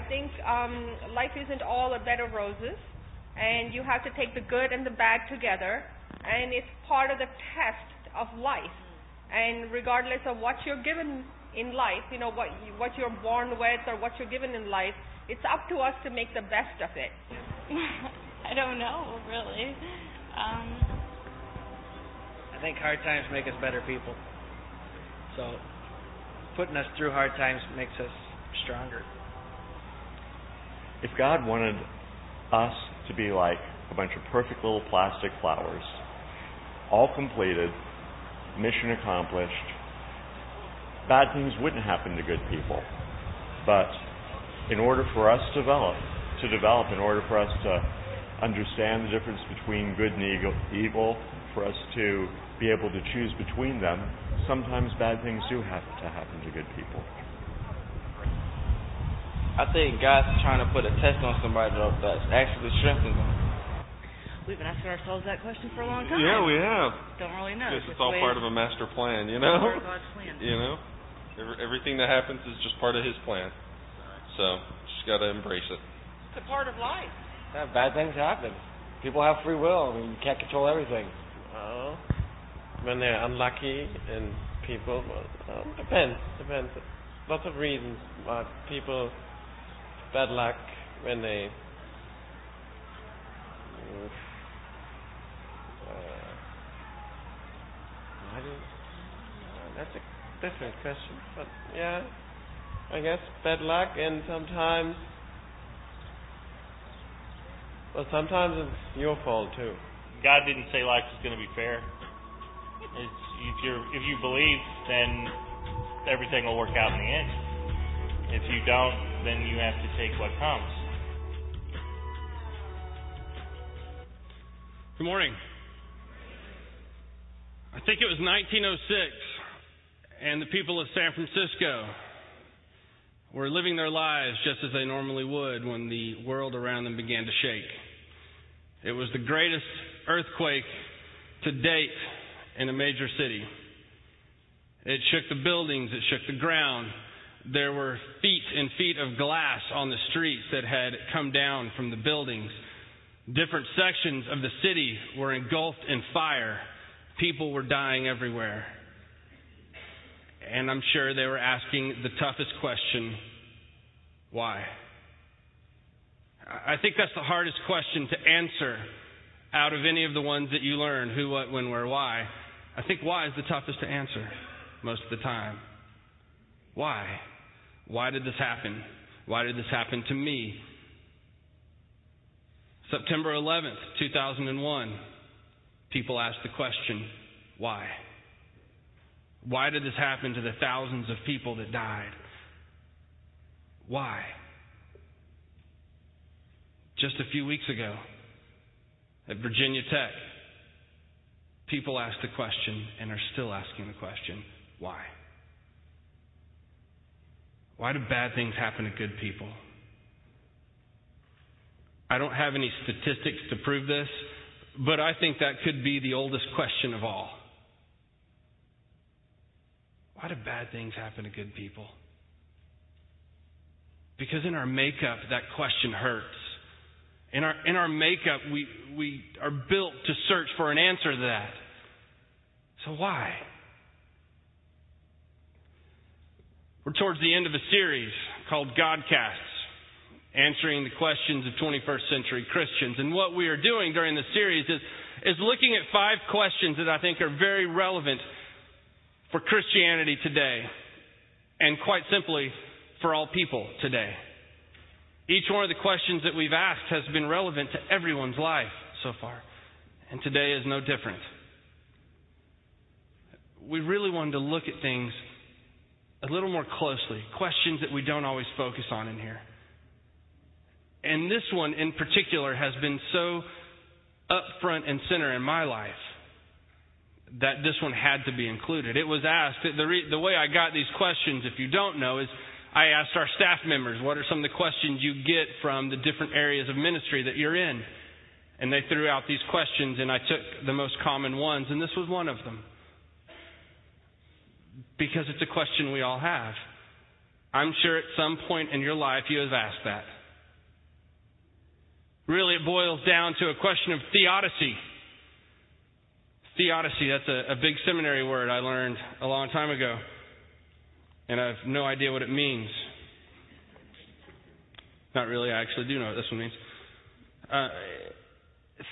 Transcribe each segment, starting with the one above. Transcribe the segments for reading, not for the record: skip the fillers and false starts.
I think life isn't all a bed of roses, and you have to take the good and the bad together, and it's part of the test of life. And regardless of what you're given in life, you know, what you're born with or what you're given in life, it's up to us to make the best of it. I don't know, really. I think hard times make us better people. So putting us through hard times makes us stronger. If God wanted us to be like a bunch of perfect little plastic flowers, all completed, mission accomplished, bad things wouldn't happen to good people. But in order for us to develop, in order for us to understand the difference between good and evil, for us to be able to choose between them, sometimes bad things do have to happen to good people. I think God's trying to put a test on somebody, though, that actually strengthens them. We've been asking ourselves that question for a long time. Yeah, we have. Don't really know. Yes, it's all part of a master plan, you know? Part of God's plan. You know? Everything that happens is just part of His plan. So, just got to embrace it. It's a part of life. Yeah, bad things happen. People have free will. I mean, you can't control everything. Well, when they're unlucky and people... Well, depends. Lots of reasons why people... bad luck when they that's a different question, but yeah, I guess bad luck, and sometimes it's your fault too. God didn't say life is going to be fair. It's, if you believe, then everything will work out in the end. If you don't, then you have to take what comes. Good morning. I think it was 1906, and the people of San Francisco were living their lives just as they normally would when the world around them began to shake. It was the greatest earthquake to date in a major city. It shook the buildings, it shook the ground. There were feet and feet of glass on the streets that had come down from the buildings. Different sections of the city were engulfed in fire. People were dying everywhere. And I'm sure they were asking the toughest question, why? I think that's the hardest question to answer out of any of the ones that you learn, who, what, when, where, why. I think why is the toughest to answer most of the time. Why? Why did this happen? Why did this happen to me? September 11th, 2001, people asked the question, why? Why did this happen to the thousands of people that died? Why? Just a few weeks ago, at Virginia Tech, people asked the question and are still asking the question, why? Why do bad things happen to good people? I don't have any statistics to prove this, but I think that could be the oldest question of all. Why do bad things happen to good people? Because in our makeup, that question hurts. In our makeup, we are built to search for an answer to that. So why? We're towards the end of a series called Godcasts, answering the questions of 21st century Christians. And what we are doing during the series is looking at five questions that I think are very relevant for Christianity today, and quite simply, for all people today. Each one of the questions that we've asked has been relevant to everyone's life so far, and today is no different. We really wanted to look at things a little more closely, questions that we don't always focus on in here. And this one in particular has been so up front and center in my life that this one had to be included. It was asked, the way I got these questions, if you don't know, is I asked our staff members, what are some of the questions you get from the different areas of ministry that you're in? And they threw out these questions, and I took the most common ones, and this was one of them. Because it's a question we all have. I I'm sure at some point in your life you have asked that. Really, it boils down to a question of theodicy. Theodicy, that's a big seminary word I learned a long time ago, and I have no idea what it means. Not really, I actually do know what this one means.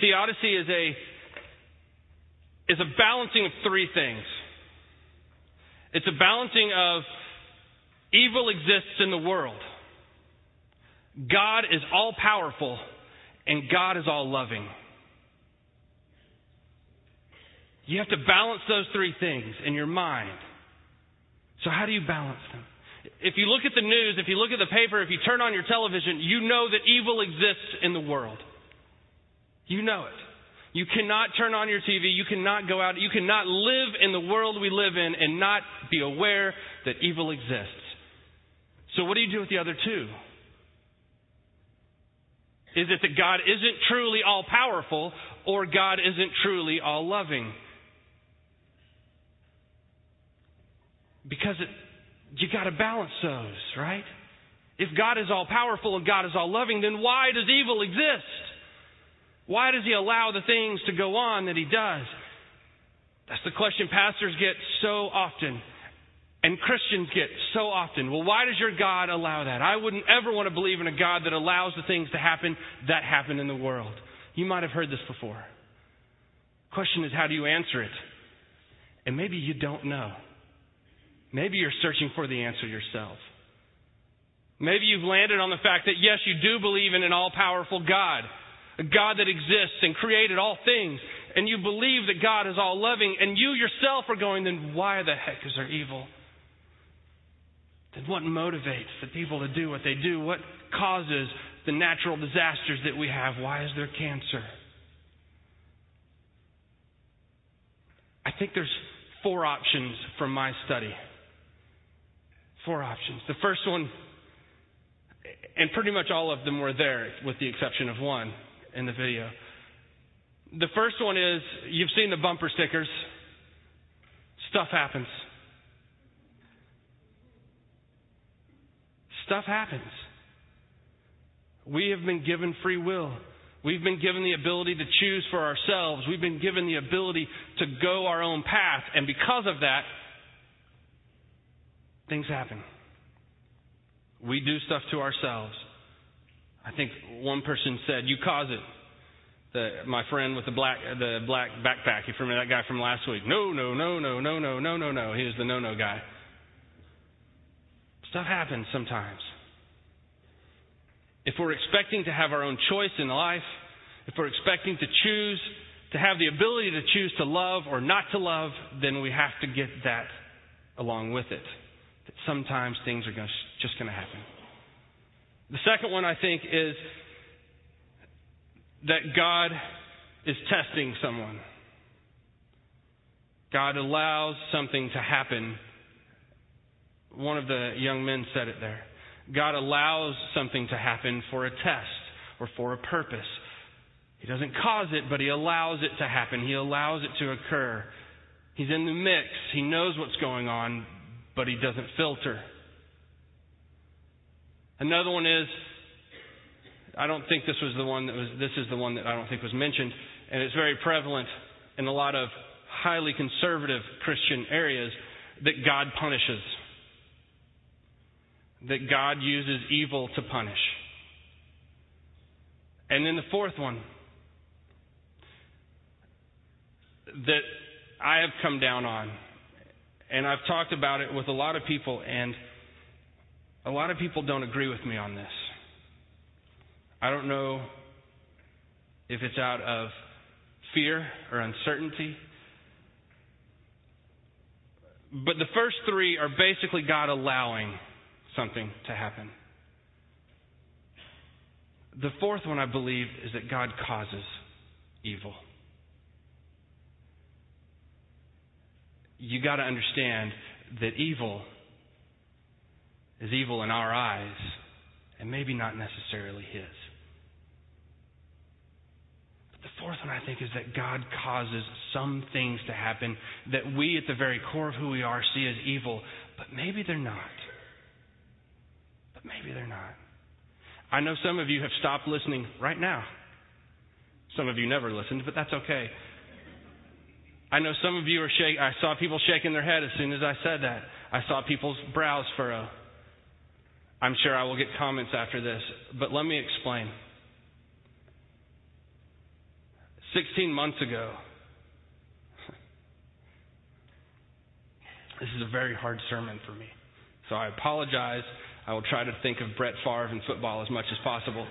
Theodicy is a balancing of three things. It's a balancing of evil exists in the world. God is all-powerful, and God is all-loving. You have to balance those three things in your mind. So how do you balance them? If you look at the news, if you look at the paper, if you turn on your television, you know that evil exists in the world. You know it. You cannot turn on your TV. You cannot go out. You cannot live in the world we live in and not be aware that evil exists. So what do you do with the other two? Is it that God isn't truly all-powerful, or God isn't truly all-loving? Because you got to balance those, right? If God is all-powerful and God is all-loving, then why does evil exist? Why does he allow the things to go on that he does? That's the question pastors get so often and Christians get so often. Well, why does your God allow that? I wouldn't ever want to believe in a God that allows the things to happen that happen in the world. You might have heard this before. The question is, how do you answer it? And maybe you don't know. Maybe you're searching for the answer yourself. Maybe you've landed on the fact that, yes, you do believe in an all-powerful God, a God that exists and created all things, and you believe that God is all-loving, and you yourself are going, then why the heck is there evil? Then what motivates the people to do what they do? What causes the natural disasters that we have? Why is there cancer? I think there's 4 options from my study. 4 options. The first one, and pretty much all of them were there with the exception of one in the video. The first one is, you've seen the bumper stickers. Stuff happens. Stuff happens. We have been given free will. We've been given the ability to choose for ourselves. We've been given the ability to go our own path. And because of that, things happen. We do stuff to ourselves. I think one person said, you cause it. My friend with the black backpack. You remember that guy from last week? No. He was the no-no guy. Stuff happens sometimes. If we're expecting to have our own choice in life, if we're expecting to choose, to have the ability to choose to love or not to love, then we have to get that along with it. That sometimes things are just going to happen. The second one, I think, is that God is testing someone. God allows something to happen. One of the young men said it there. God allows something to happen for a test or for a purpose. He doesn't cause it, but he allows it to happen. He allows it to occur. He's in the mix. He knows what's going on, but he doesn't filter. Another one is, I don't think this was the one that was, this is the one that I don't think was mentioned, and it's very prevalent in a lot of highly conservative Christian areas, that God punishes. That God uses evil to punish. And then the fourth one, that I have come down on, and I've talked about it with a lot of people, and a lot of people don't agree with me on this. I don't know if it's out of fear or uncertainty. But the first three are basically God allowing something to happen. The fourth one, I believe, is that God causes evil. You got to understand that evil is evil in our eyes, and maybe not necessarily his. But the fourth one, I think, is that God causes some things to happen that we, at the very core of who we are, see as evil, but maybe they're not. Maybe they're not. I know some of you have stopped listening right now. Some of you never listened, but that's okay. I know some of you are shaking. I saw people shaking their head as soon as I said that. I saw people's brows furrow. I'm sure I will get comments after this, but let me explain. 16 months ago, this is a very hard sermon for me, so I apologize. I will try to think of Brett Favre and football as much as possible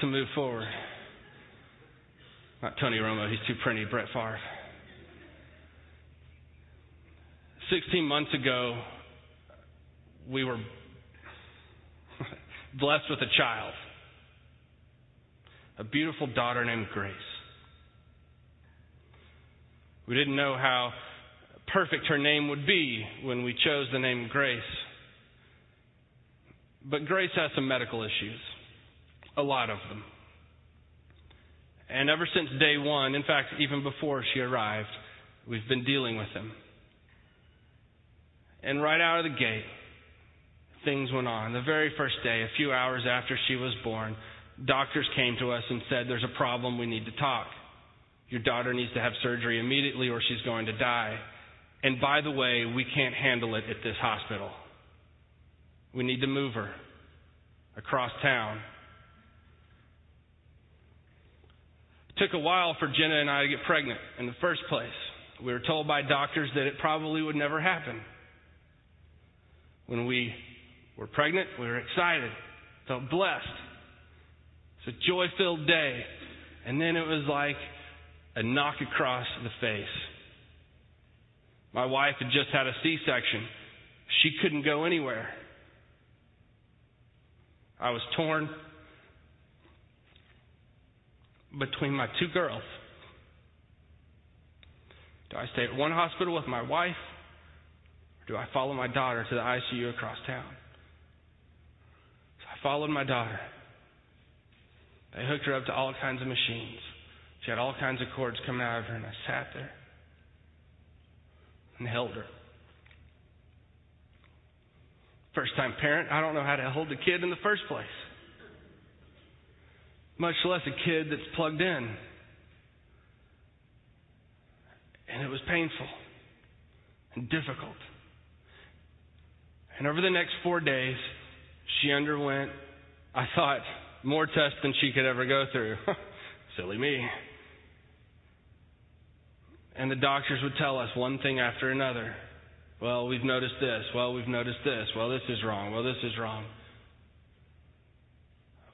to move forward. Not Tony Romo, he's too pretty, Brett Favre. 16 months ago, we were blessed with a child, a beautiful daughter named Grace. We didn't know how perfect her name would be when we chose the name Grace. But Grace has some medical issues, a lot of them. And ever since day one, in fact, even before she arrived, we've been dealing with them. And right out of the gate, things went on. The very first day, a few hours after she was born, doctors came to us and said, "There's a problem, we need to talk. Your daughter needs to have surgery immediately or she's going to die. And by the way, we can't handle it at this hospital. We need to move her across town." It took a while for Jenna and I to get pregnant in the first place. We were told by doctors that it probably would never happen. When we were pregnant, we were excited, felt blessed. It's a joy-filled day. And then it was like a knock across the face. My wife had just had a C-section. She couldn't go anywhere. I was torn between my two girls. Do I stay at one hospital with my wife, or do I follow my daughter to the ICU across town? So I followed my daughter. They hooked her up to all kinds of machines. She had all kinds of cords coming out of her, and I sat there and held her. First-time parent, I don't know how to hold a kid in the first place, much less a kid that's plugged in. And it was painful and difficult. And over the next 4 days, she underwent, I thought, more tests than she could ever go through. Silly me. And the doctors would tell us one thing after another. Well, we've noticed this. Well, we've noticed this. Well, this is wrong. Well, this is wrong.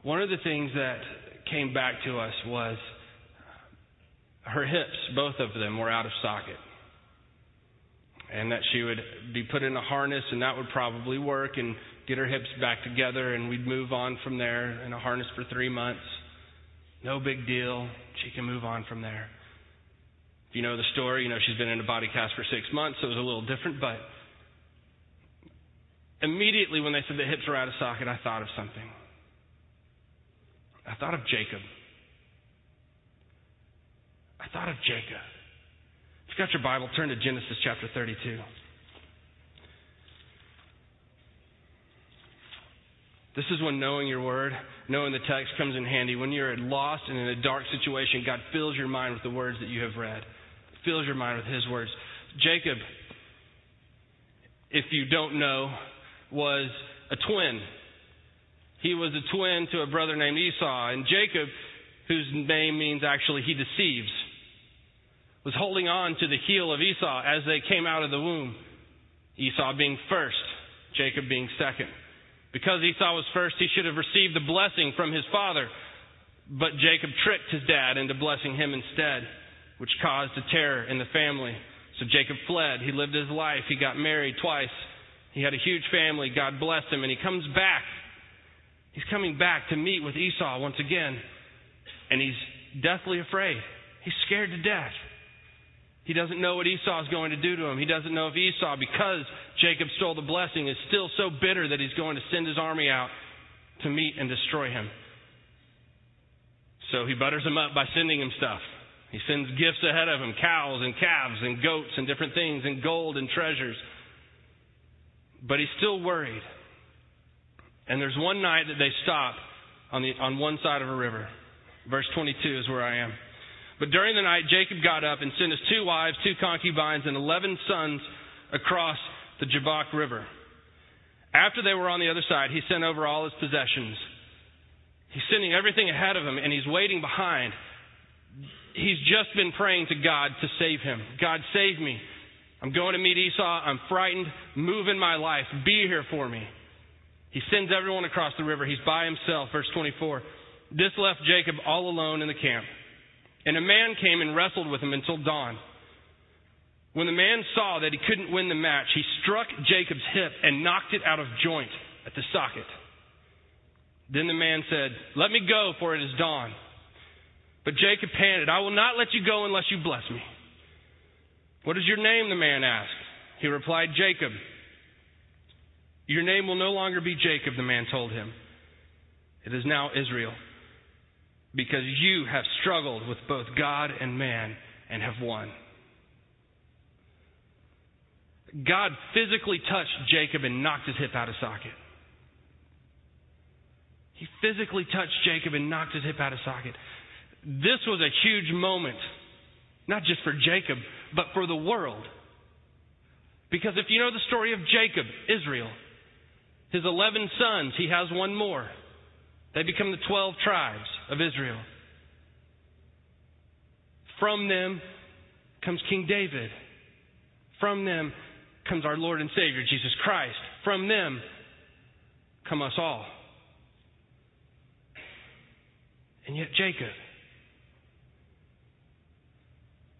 One of the things that came back to us was her hips, both of them, were out of socket. And that she would be put in a harness, and that would probably work, and get her hips back together, and we'd move on from there in a harness for 3 months. No big deal. She can move on from there. If you know the story, you know she's been in a body cast for 6 months, so it was a little different. But immediately when they said the hips were out of socket, I thought of something. I thought of Jacob. I thought of Jacob. If you've got your Bible, turn to Genesis chapter 32. This is when knowing your word, knowing the text comes in handy. When you're lost and in a dark situation, God fills your mind with the words that you have read. Fills your mind with his words. Jacob, if you don't know, was a twin. He was a twin to a brother named Esau. And Jacob, whose name means actually he deceives, was holding on to the heel of Esau as they came out of the womb. Esau being first, Jacob being second. Because Esau was first, he should have received the blessing from his father. But Jacob tricked his dad into blessing him instead, which caused a terror in the family. So Jacob fled. He lived his life. He got married twice. He had a huge family. God blessed him. And he comes back. He's coming back to meet with Esau once again. And he's deathly afraid. He's scared to death. He doesn't know what Esau is going to do to him. He doesn't know if Esau, because Jacob stole the blessing, is still so bitter that he's going to send his army out to meet and destroy him. So he butters him up by sending him stuff. He sends gifts ahead of him, cows and calves and goats and different things and gold and treasures. But he's still worried. And there's one night that they stop on one side of a river. Verse 22 is where I am. But during the night, Jacob got up and sent his 2 wives, 2 concubines, and 11 sons across the Jabbok River. After they were on the other side, he sent over all his possessions. He's sending everything ahead of him, and he's waiting behind. He's just been praying to God to save him. God, save me. I'm going to meet Esau. I'm frightened. Move in my life. Be here for me. He sends everyone across the river. He's by himself. Verse 24. This left Jacob all alone in the camp. And a man came and wrestled with him until dawn. When the man saw that he couldn't win the match, he struck Jacob's hip and knocked it out of joint at the socket. Then the man said, "Let me go, for it is dawn." But Jacob panted, "I will not let you go unless you bless me." "What is your name?" the man asked. He replied, "Jacob." "Your name will no longer be Jacob," the man told him. "It is now Israel, because you have struggled with both God and man and have won." God physically touched Jacob and knocked his hip out of socket. He physically touched Jacob and knocked his hip out of socket. This was a huge moment, not just for Jacob, but for the world. Because if you know the story of Jacob, Israel, his 11 sons, he has one more. They become the 12 tribes of Israel. From them comes King David. From them comes our Lord and Savior, Jesus Christ. From them come us all. And yet Jacob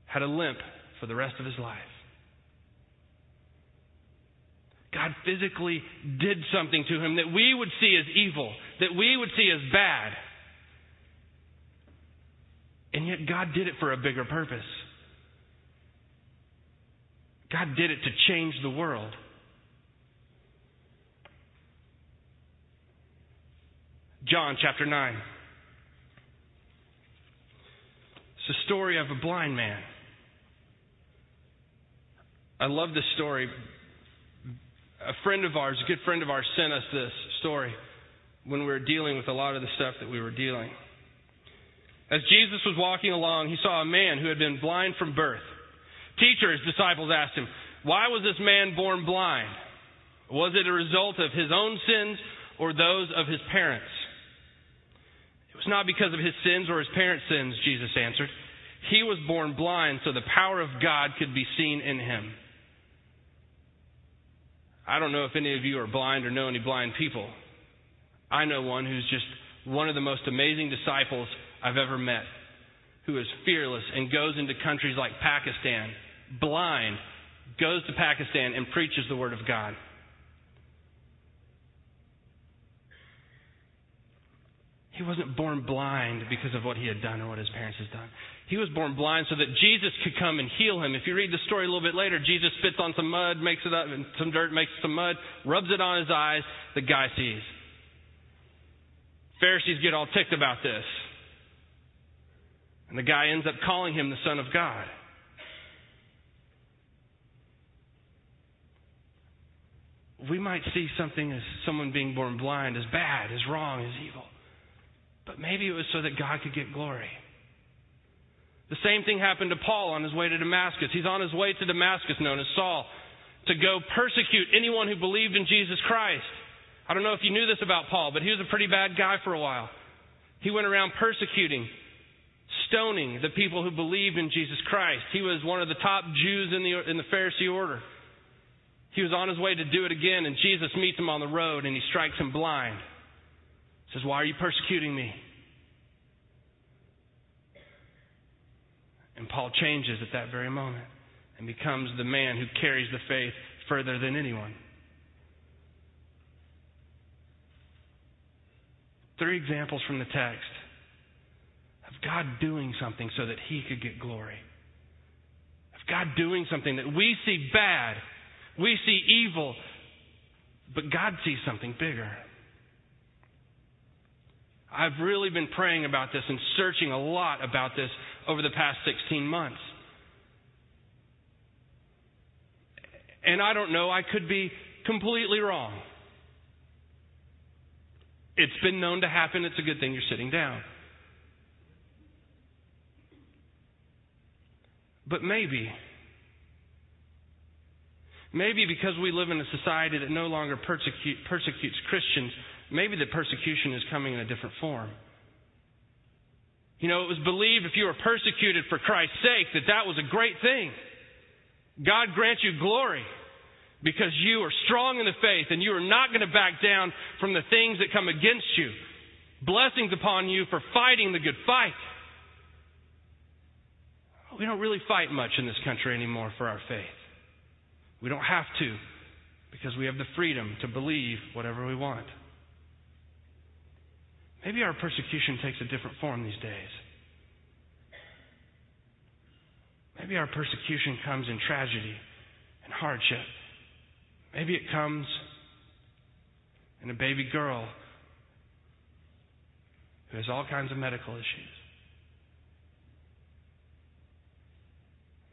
had a limp for the rest of his life. God physically did something to him that we would see as evil, that we would see as bad. And yet God did it for a bigger purpose. God did it to change the world. John chapter 9. It's the story of a blind man. I love this story. A friend of ours, a good friend of ours, sent us this story when we were dealing with a lot of the stuff that we were dealing. As Jesus was walking along, he saw a man who had been blind from birth. Teacher, his disciples asked him, "Why was this man born blind? Was it a result of his own sins or those of his parents?" "It was not because of his sins or his parents' sins," Jesus answered. "He was born blind so the power of God could be seen in him." I don't know if any of you are blind or know any blind people. I know one who's just one of the most amazing disciples I've ever met, who is fearless and goes into countries like Pakistan, blind, goes to Pakistan and preaches the Word of God. He wasn't born blind because of what he had done or what his parents had done. He was born blind so that Jesus could come and heal him. If you read the story a little bit later, Jesus spits on some mud, makes it up, and some dirt, makes some mud, rubs it on his eyes, the guy sees. Pharisees get all ticked about this. And the guy ends up calling him the Son of God. We might see something as someone being born blind as bad, as wrong, as evil. But maybe it was so that God could get glory. The same thing happened to Paul on his way to Damascus. He's on his way to Damascus, known as Saul, to go persecute anyone who believed in Jesus Christ. I don't know if you knew this about Paul, but he was a pretty bad guy for a while. He went around persecuting, stoning the people who believed in Jesus Christ. He was one of the top Jews in the Pharisee order. He was on his way to do it again, and Jesus meets him on the road, and he strikes him blind. He says, "Why are you persecuting me?" And Paul changes at that very moment and becomes the man who carries the faith further than anyone. 3 examples from the text of God doing something so that he could get glory. Of God doing something that we see bad, we see evil, but God sees something bigger. I've really been praying about this and searching a lot about this over the past 16 months. And I don't know, I could be completely wrong. It's been known to happen. It's a good thing you're sitting down. But maybe because we live in a society that no longer persecutes Christians, maybe the persecution is coming in a different form. You know, it was believed if you were persecuted for Christ's sake that that was a great thing. God grant you glory because you are strong in the faith and you are not going to back down from the things that come against you. Blessings upon you for fighting the good fight. We don't really fight much in this country anymore for our faith. We don't have to because we have the freedom to believe whatever we want. Maybe our persecution takes a different form these days. Maybe our persecution comes in tragedy and hardship. Maybe it comes in a baby girl who has all kinds of medical issues.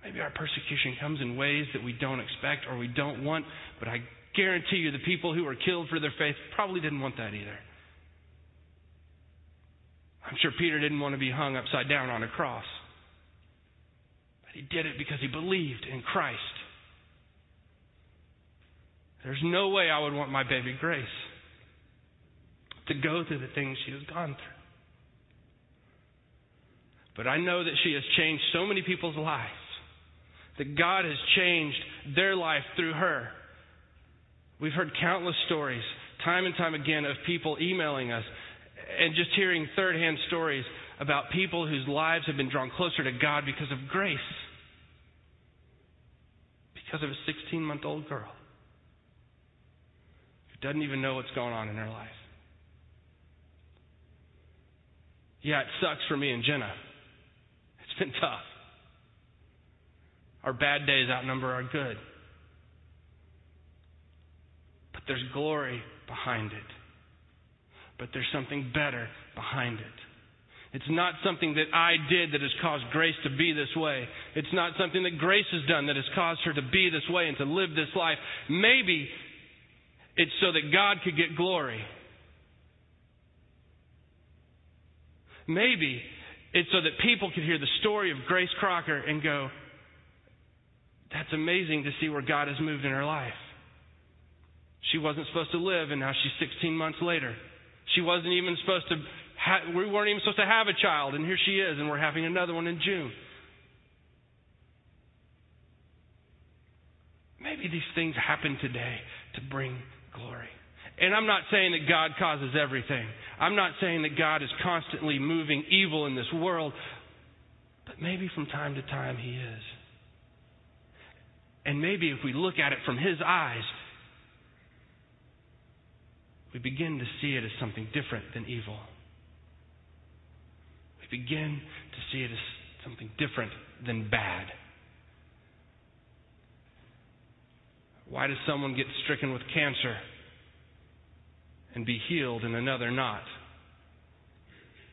Maybe our persecution comes in ways that we don't expect or we don't want, but I guarantee you the people who were killed for their faith probably didn't want that either. I'm sure Peter didn't want to be hung upside down on a cross. But he did it because he believed in Christ. There's no way I would want my baby Grace to go through the things she has gone through. But I know that she has changed so many people's lives, that God has changed their life through her. We've heard countless stories, time and time again, of people emailing us and just hearing third-hand stories about people whose lives have been drawn closer to God because of Grace, because of a 16-month-old girl who doesn't even know what's going on in her life. Yeah, it sucks for me and Jenna. It's been tough. Our bad days outnumber our good. But there's glory behind it. But there's something better behind it. It's not something that I did that has caused Grace to be this way. It's not something that Grace has done that has caused her to be this way and to live this life. Maybe it's so that God could get glory. Maybe it's so that people could hear the story of Grace Crocker and go, that's amazing to see where God has moved in her life. She wasn't supposed to live, and now she's 16 months later. We weren't even supposed to have a child, and here she is, and we're having another one in June. Maybe these things happen today to bring glory. And I'm not saying that God causes everything. I'm not saying that God is constantly moving evil in this world. But maybe from time to time He is. And maybe if we look at it from His eyes, we begin to see it as something different than evil. We begin to see it as something different than bad. Why does someone get stricken with cancer and be healed and another not?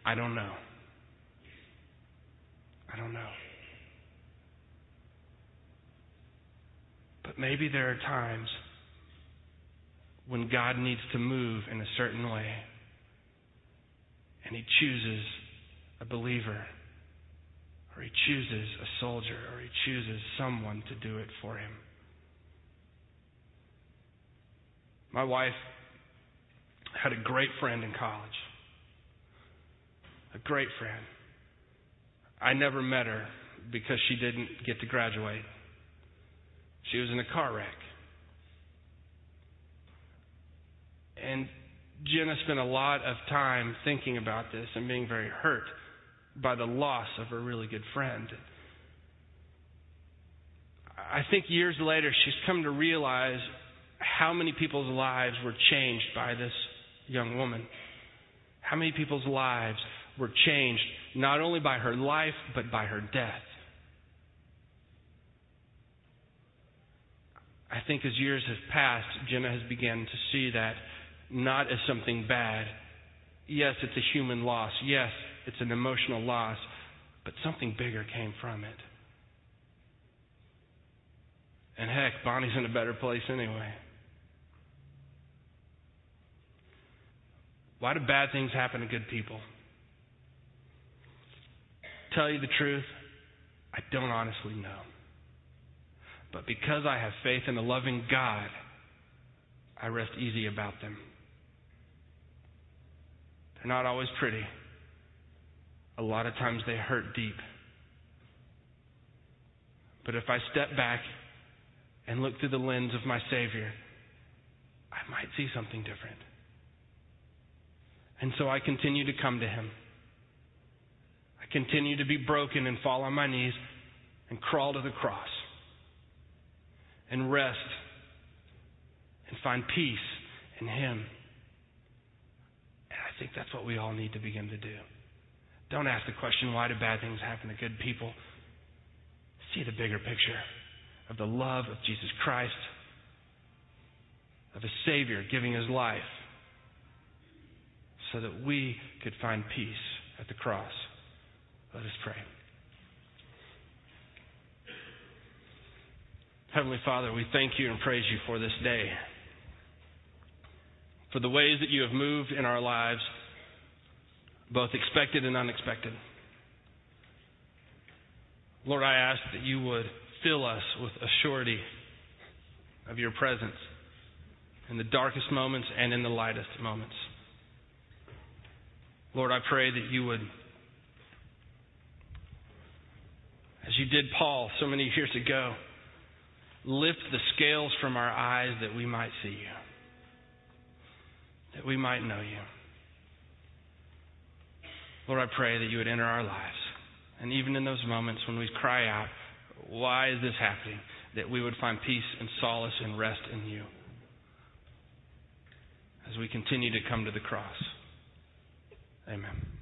I don't know. But maybe there are times when God needs to move in a certain way, and He chooses a believer, or He chooses a soldier, or He chooses someone to do it for Him. My wife had a great friend in college. A great friend. I never met her because she didn't get to graduate. She was in a car wreck. And Jenna spent a lot of time thinking about this and being very hurt by the loss of her really good friend. I think years later she's come to realize how many people's lives were changed by this young woman. How many people's lives were changed not only by her life but by her death. I think as years have passed, Jenna has begun to see that not as something bad. Yes, it's a human loss. Yes, it's an emotional loss. But something bigger came from it. And heck, Bonnie's in a better place anyway. Why do bad things happen to good people? Tell you the truth, I don't honestly know. But because I have faith in a loving God, I rest easy about them. They're not always pretty. A lot of times they hurt deep. But if I step back and look through the lens of my Savior, I might see something different. And so I continue to come to Him. I continue to be broken and fall on my knees and crawl to the cross and rest and find peace in Him. And I think that's what we all need to begin to do. Don't ask the question, why do bad things happen to good people? See the bigger picture of the love of Jesus Christ, of a Savior giving His life so that we could find peace at the cross. Let us pray. Heavenly Father, we thank You and praise You for this day, for the ways that You have moved in our lives, both expected and unexpected. Lord, I ask that You would fill us with a surety of Your presence in the darkest moments and in the lightest moments. Lord, I pray that You would, as You did Paul so many years ago, lift the scales from our eyes that we might see You, that we might know You. Lord, I pray that You would enter our lives. And even in those moments when we cry out, why is this happening? That we would find peace and solace and rest in You as we continue to come to the cross. Amen.